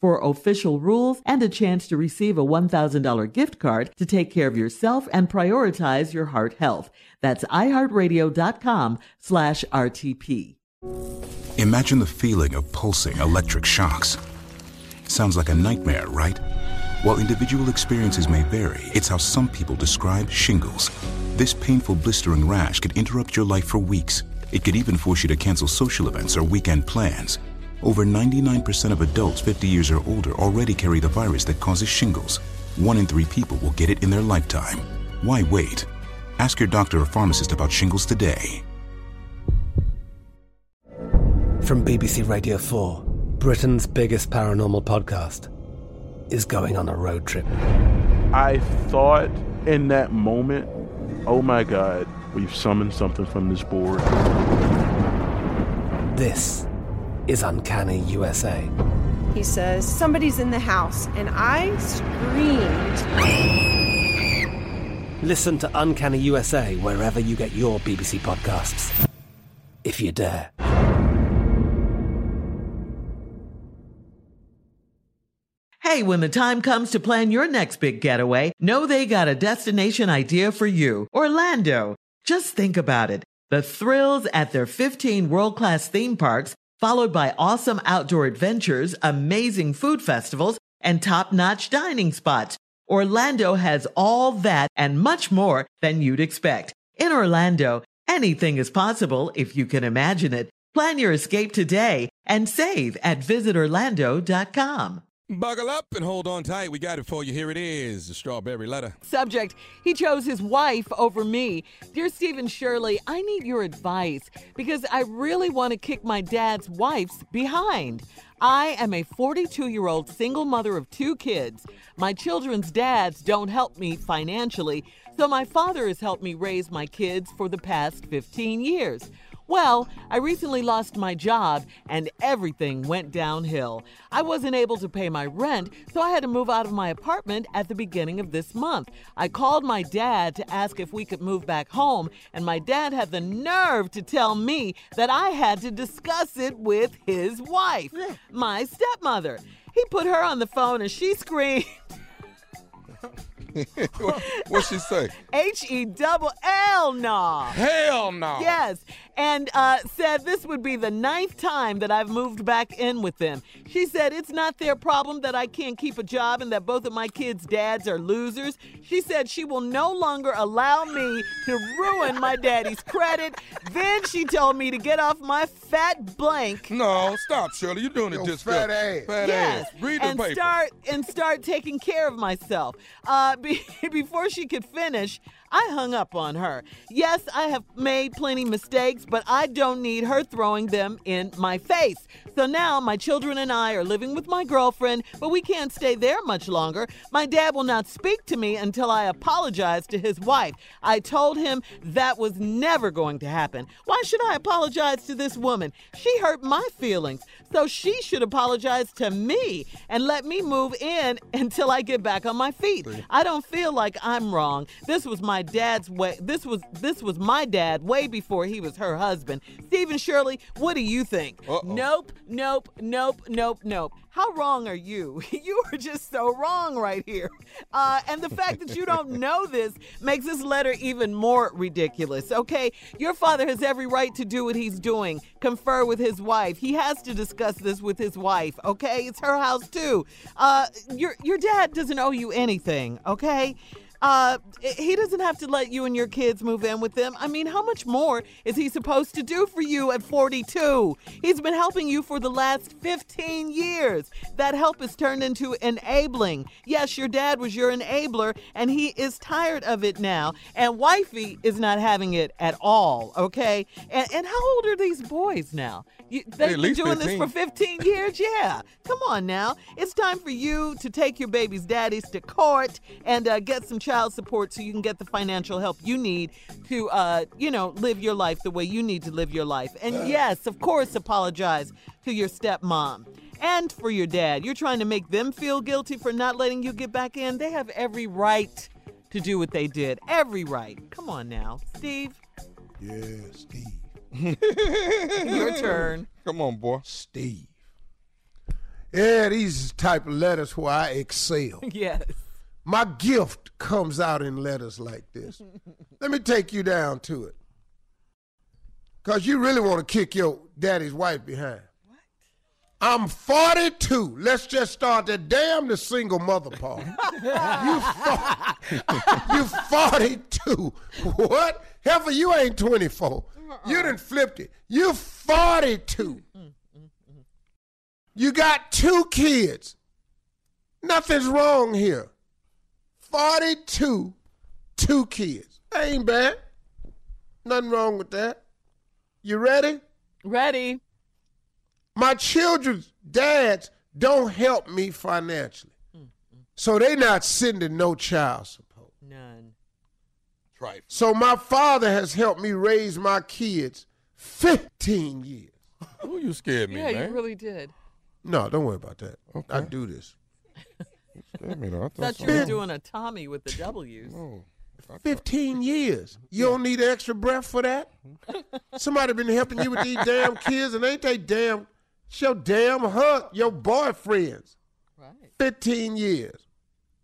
for official rules and a chance to receive a $1,000 gift card to take care of yourself and prioritize your heart health. That's iHeartRadio.com/RTP. Imagine the feeling of pulsing electric shocks. Sounds like a nightmare, right? While individual experiences may vary, it's how some people describe shingles. This painful blistering rash could interrupt your life for weeks. It could even force you to cancel social events or weekend plans. Over 99% of adults 50 years or older already carry the virus that causes shingles. 1 in 3 people will get it in their lifetime. Why wait? Ask your doctor or pharmacist about shingles today. From BBC Radio 4, Britain's biggest paranormal podcast is going on a road trip. I thought in that moment, oh my God, we've summoned something from this board. This is Uncanny USA. He says, somebody's in the house, and I screamed. Listen to Uncanny USA wherever you get your BBC podcasts, if you dare. Hey, when the time comes to plan your next big getaway, know they got a destination idea for you. Orlando. Just think about it. The thrills at their 15 world-class theme parks, followed by awesome outdoor adventures, amazing food festivals, and top-notch dining spots. Orlando has all that and much more than you'd expect. In Orlando, anything is possible if you can imagine it. Plan your escape today and save at visitorlando.com. Buckle up and hold on tight. We got it for you. Here it is, the Strawberry Letter. Subject, he chose his wife over me. Dear Steve and Shirley, I need your advice because I really want to kick my dad's wife's behind. I am a 42-year-old single mother of 2 kids. My children's dads don't help me financially, so my father has helped me raise my kids for the past 15 years. Well, I recently lost my job and everything went downhill. I wasn't able to pay my rent, so I had to move out of my apartment at the beginning of this month. I called my dad to ask if we could move back home, and my dad had the nerve to tell me that I had to discuss it with his wife, my stepmother. He put her on the phone and she screamed. What'd she say? H-E-double-L, nah. Hell no. Yes, and said this would be the 9th time that I've moved back in with them. She said it's not their problem that I can't keep a job and that both of my kids' dads are losers. She said she will no longer allow me to ruin my daddy's credit. Then she told me to get off my fat blank. No, stop, Shirley. You're doing it just fat ass. Fat yes. ass. Read and the paper. Start taking care of myself. Before she could finish, I hung up on her. Yes, I have made plenty mistakes, but I don't need her throwing them in my face. So now my children and I are living with my girlfriend, but we can't stay there much longer. My dad will not speak to me until I apologize to his wife. I told him that was never going to happen. Why should I apologize to this woman? She hurt my feelings, so she should apologize to me and let me move in until I get back on my feet. I don't feel like I'm wrong. This was my dad's way. This was my dad way before he was her husband. Stephen, Shirley, what do you think? Uh-oh. Nope. How wrong are you? You are just so wrong right here. And the fact that you don't know this makes this letter even more ridiculous, okay? Your father has every right to do what he's doing, confer with his wife. He has to discuss this with his wife, okay? It's her house, too. Your dad doesn't owe you anything, okay? He doesn't have to let you and your kids move in with them. I mean, how much more is he supposed to do for you at 42? He's been helping you for the last 15 years. That help is turned into enabling. Yes, your dad was your enabler, and he is tired of it now. And wifey is not having it at all, okay? And how old are these boys now? They've been doing 15. This for 15 years? Yeah. Come on now. It's time for you to take your baby's daddies to court and get some child support so you can get the financial help you need to, live your life the way you need to live your life. And yes, of course, apologize to your stepmom and for your dad. You're trying to make them feel guilty for not letting you get back in. They have every right to do what they did. Every right. Come on now, Steve. Yeah, Steve. Your turn. Come on, boy. Steve. Yeah, these type of letters where I excel. Yes. My gift comes out in letters like this. Let me take you down to it. Because you really want to kick your daddy's wife behind. What? I'm 42. Let's just start that damn the single mother part. You 42. What? Heifer, you ain't 24. You done flipped it. You 42. You got 2 kids. Nothing's wrong here. 42, 2 kids. That ain't bad. Nothing wrong with that. You ready? Ready. My children's dads don't help me financially. Mm-hmm. So they not sending no child support. None. That's right. So my father has helped me raise my kids 15 years. Oh, you scared me, man. Yeah, you really did. No, don't worry about that. Okay. I do this. I thought you were doing a Tommy with the W's. No, 15 years. You don't need an extra breath for that? Somebody been helping you with these damn kids, and ain't they damn, it's your damn hug, your boyfriends. Right. 15 years.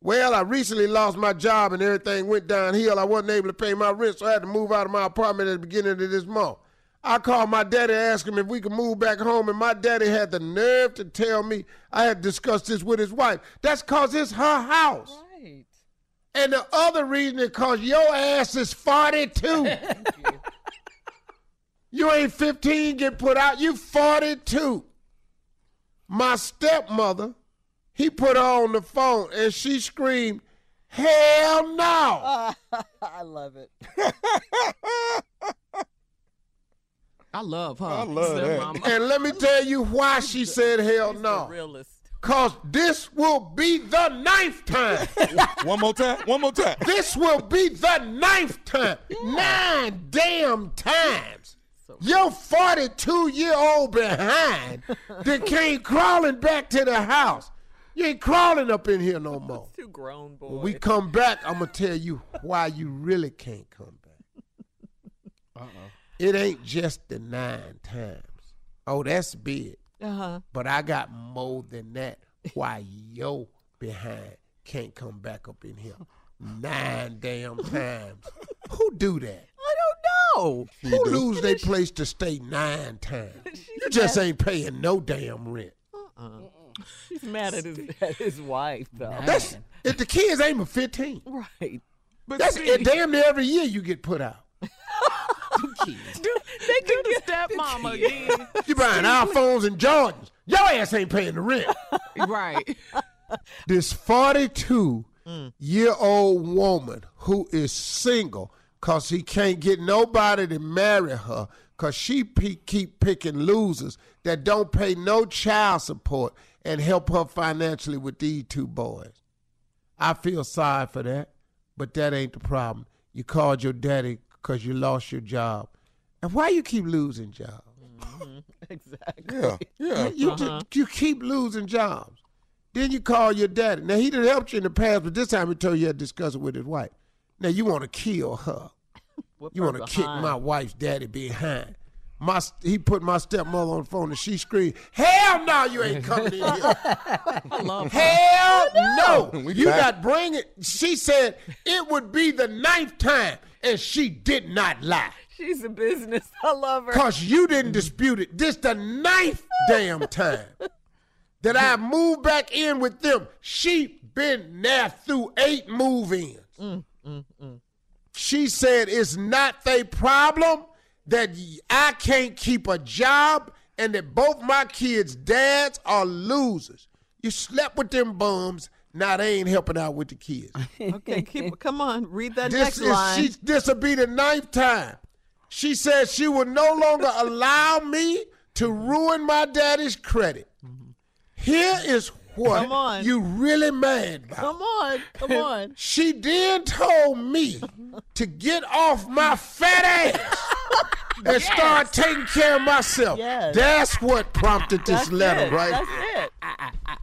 Well, I recently lost my job and everything went downhill. I wasn't able to pay my rent, so I had to move out of my apartment at the beginning of this month. I called my daddy and asked him if we could move back home, and my daddy had the nerve to tell me I had discussed this with his wife. That's because it's her house. Right. And the other reason is because your ass is 42. You ain't 15, get put out. You 42. My stepmother, he put her on the phone, and she screamed, hell no. I love it. I love her. I love that. And let me tell you why she said hell no. Realist. Because this will be the 9th time. One more time. This will be the 9th time. Yeah. 9 damn times. So your 42-year-old behind that came crawling back to the house. You ain't crawling up in here no more. That's too grown, boy. When we come back, I'm going to tell you why you really can't come back. Uh-oh. It ain't just the 9 times. Oh, that's big. Uh-huh. But I got more than that. Why yo behind can't come back up in here 9 damn times. Who do that? I don't know. Who lose their place to stay 9 times? You just ain't paying no damn rent. Uh-uh. He's mad at his wife, though. That's, if the kids ain't 15. Right. But that's damn near every year you get put out. They do the stepmama again. You buying iPhones and Jordans. Your ass ain't paying the rent. Right. This 42-year-old woman who is single because she can't get nobody to marry her because she keep picking losers that don't pay no child support and help her financially with these 2 boys. I feel sorry for that, but that ain't the problem. You called your daddy because you lost your job. And why you keep losing jobs? Mm-hmm. Exactly. Yeah. You keep losing jobs. Then you call your daddy. Now, he done helped you in the past, but this time he told you he had to discuss it with his wife. Now, you want to kill her. You want to kick my wife's daddy behind. He put my stepmother on the phone and she screamed, "Hell no, you ain't coming in here." I love hell no. You got bring it. She said it would be the 9th time, and she did not lie. She's a business. I love her. Because you didn't dispute it. This the 9th damn time that I moved back in with them. She been there through 8 move-ins. She said it's not their problem that I can't keep a job and that both my kids' dads are losers. You slept with them bums. Now they ain't helping out with the kids. Okay, come on. Read that next line. This will be the 9th time. She said she will no longer allow me to ruin my daddy's credit. Here is what you really mad about. Come on. She then told me to get off my fat ass. And start taking care of myself. Yes. That's what prompted this letter, right? That's it.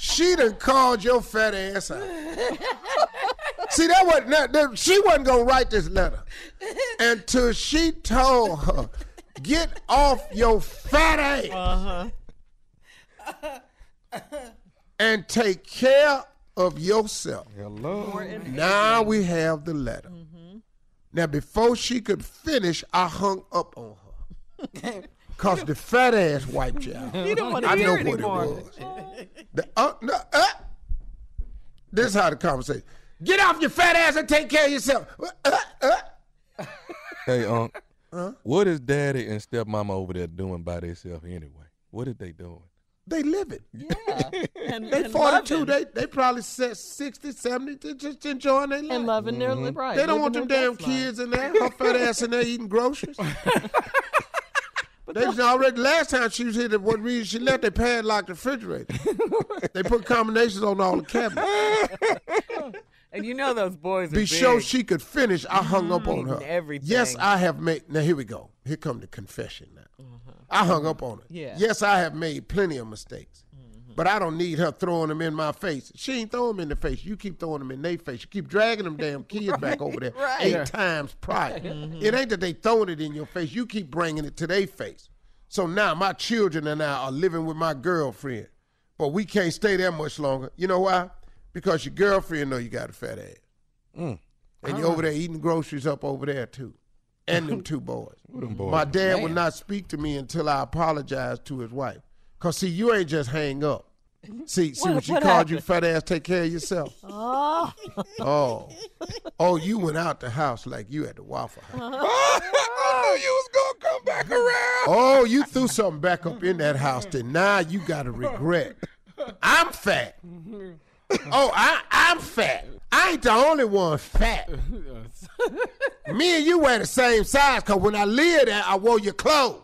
She done called your fat ass out. See, she wasn't going to write this letter until she told her, "Get off your fat ass and take care of yourself." Hello. Now we have the letter. Now, before she could finish, I hung up on her because the fat ass wiped you out. You don't want to hear anymore. I know what it was. This is how the conversation. Get off your fat ass and take care of yourself. Hey, what is daddy and stepmama over there doing by themselves anyway? What are they doing? They live it. Yeah. They 42. They probably 60, 70. They're just enjoying their life. And loving their life. They don't want them damn kids in there. Her fat ass in there eating groceries. They already, last time she was here, the one reason she left, they padlocked the refrigerator. They put combinations on all the cabinets. And you know those boys are big. Be sure she could finish. I hung up on her. Everything. Yes, I have made. Now, here we go. Here come the confession now. I hung up on her. Yeah. Yes, I have made plenty of mistakes. But I don't need her throwing them in my face. She ain't throwing them in the face. You keep throwing them in their face. You keep dragging them damn kids back over there 8 times prior. It ain't that they throwing it in your face. You keep bringing it to their face. So now my children and I are living with my girlfriend. But we can't stay there much longer. You know why? Because your girlfriend know you got a fat ass. And you're over there eating groceries up over there too. And them two boys. My dad would not speak to me until I apologized to his wife. Because, see, you ain't just hang up. See when she called you fat ass, take care of yourself. Oh, you went out the house like you at the Waffle House. Oh, you was going to come back around. Oh, you threw something back up in that house that now you got to regret. I'm fat. Oh, I'm fat. I ain't the only one fat. Me and you wear the same size because when I lived there, I wore your clothes.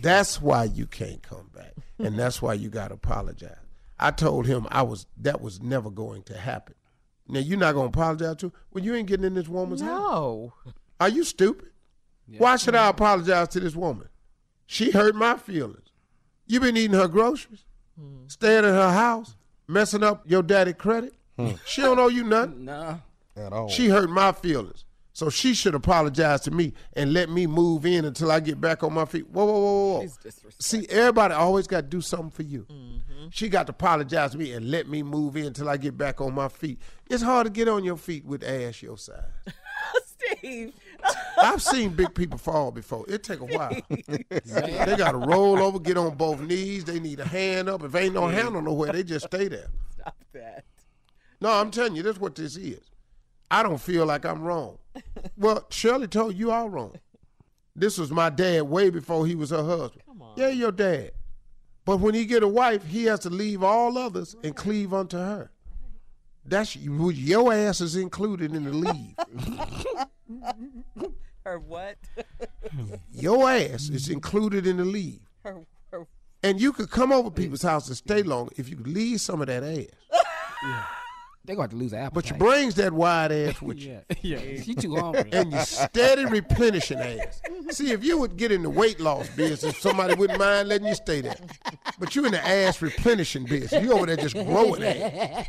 That's why you can't come back. And that's why you got to apologize. I told him that was never going to happen. Now, you're not going to apologize to her? Well, you ain't getting in this woman's house. No. Are you stupid? Yeah. Why should I apologize to this woman? She hurt my feelings. You been eating her groceries, staying at her house, messing up your daddy's credit. She don't owe you nothing. Nah. At all. She hurt my feelings. So she should apologize to me and let me move in until I get back on my feet. Whoa. She's disrespectful. See, everybody always got to do something for you. She got to apologize to me and let me move in until I get back on my feet. It's hard to get on your feet with ass your size. Steve. I've seen big people fall before. It take a while. They got to roll over, get on both knees. They need a hand up. If ain't no handle nowhere, they just stay there. Stop that. No, I'm telling you, that's what this is. I don't feel like I'm wrong. Well, Shirley told you all wrong. This was my dad way before he was her husband. Come on. Yeah, your dad. But when he get a wife, he has to leave all others and cleave unto her. That's your ass is included in the leave. Her what? Your ass is included in the leave. Her. And you could come over people's house and stay long if you leave some of that ass. Yeah. They're going to have to lose an appetite. But your brain's that wide ass with you. Yeah. She too hungry. And you steady replenishing ass. See, if you would get in the weight loss business, somebody wouldn't mind letting you stay there. But you in the ass replenishing business. You over there just growing ass.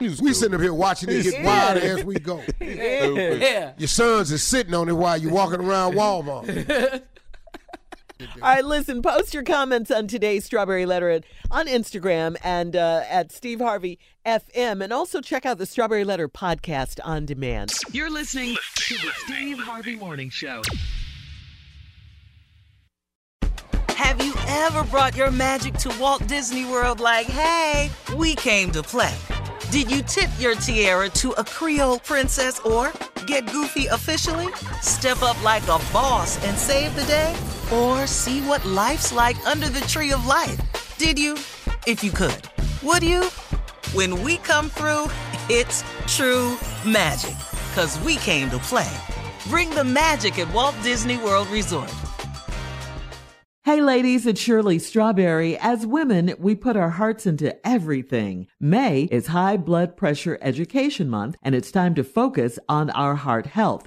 We sitting up here watching it get wild as we go. Yeah. Your sons is sitting on it while you're walking around Walmart. All right, listen, post your comments on today's Strawberry Letter on Instagram and at Steve Harvey FM. And also check out the Strawberry Letter podcast on demand. You're listening to the Steve Harvey Morning Show. Have you ever brought your magic to Walt Disney World like, hey, we came to play? Did you tip your tiara to a Creole princess or get goofy officially? Step up like a boss and save the day? Or see what life's like under the tree of life? Did you? If you could. Would you? When we come through, it's true magic. 'Cause we came to play. Bring the magic at Walt Disney World Resort. Hey ladies, it's Shirley Strawberry. As women, we put our hearts into everything. May is High Blood Pressure Education Month, and it's time to focus on our heart health.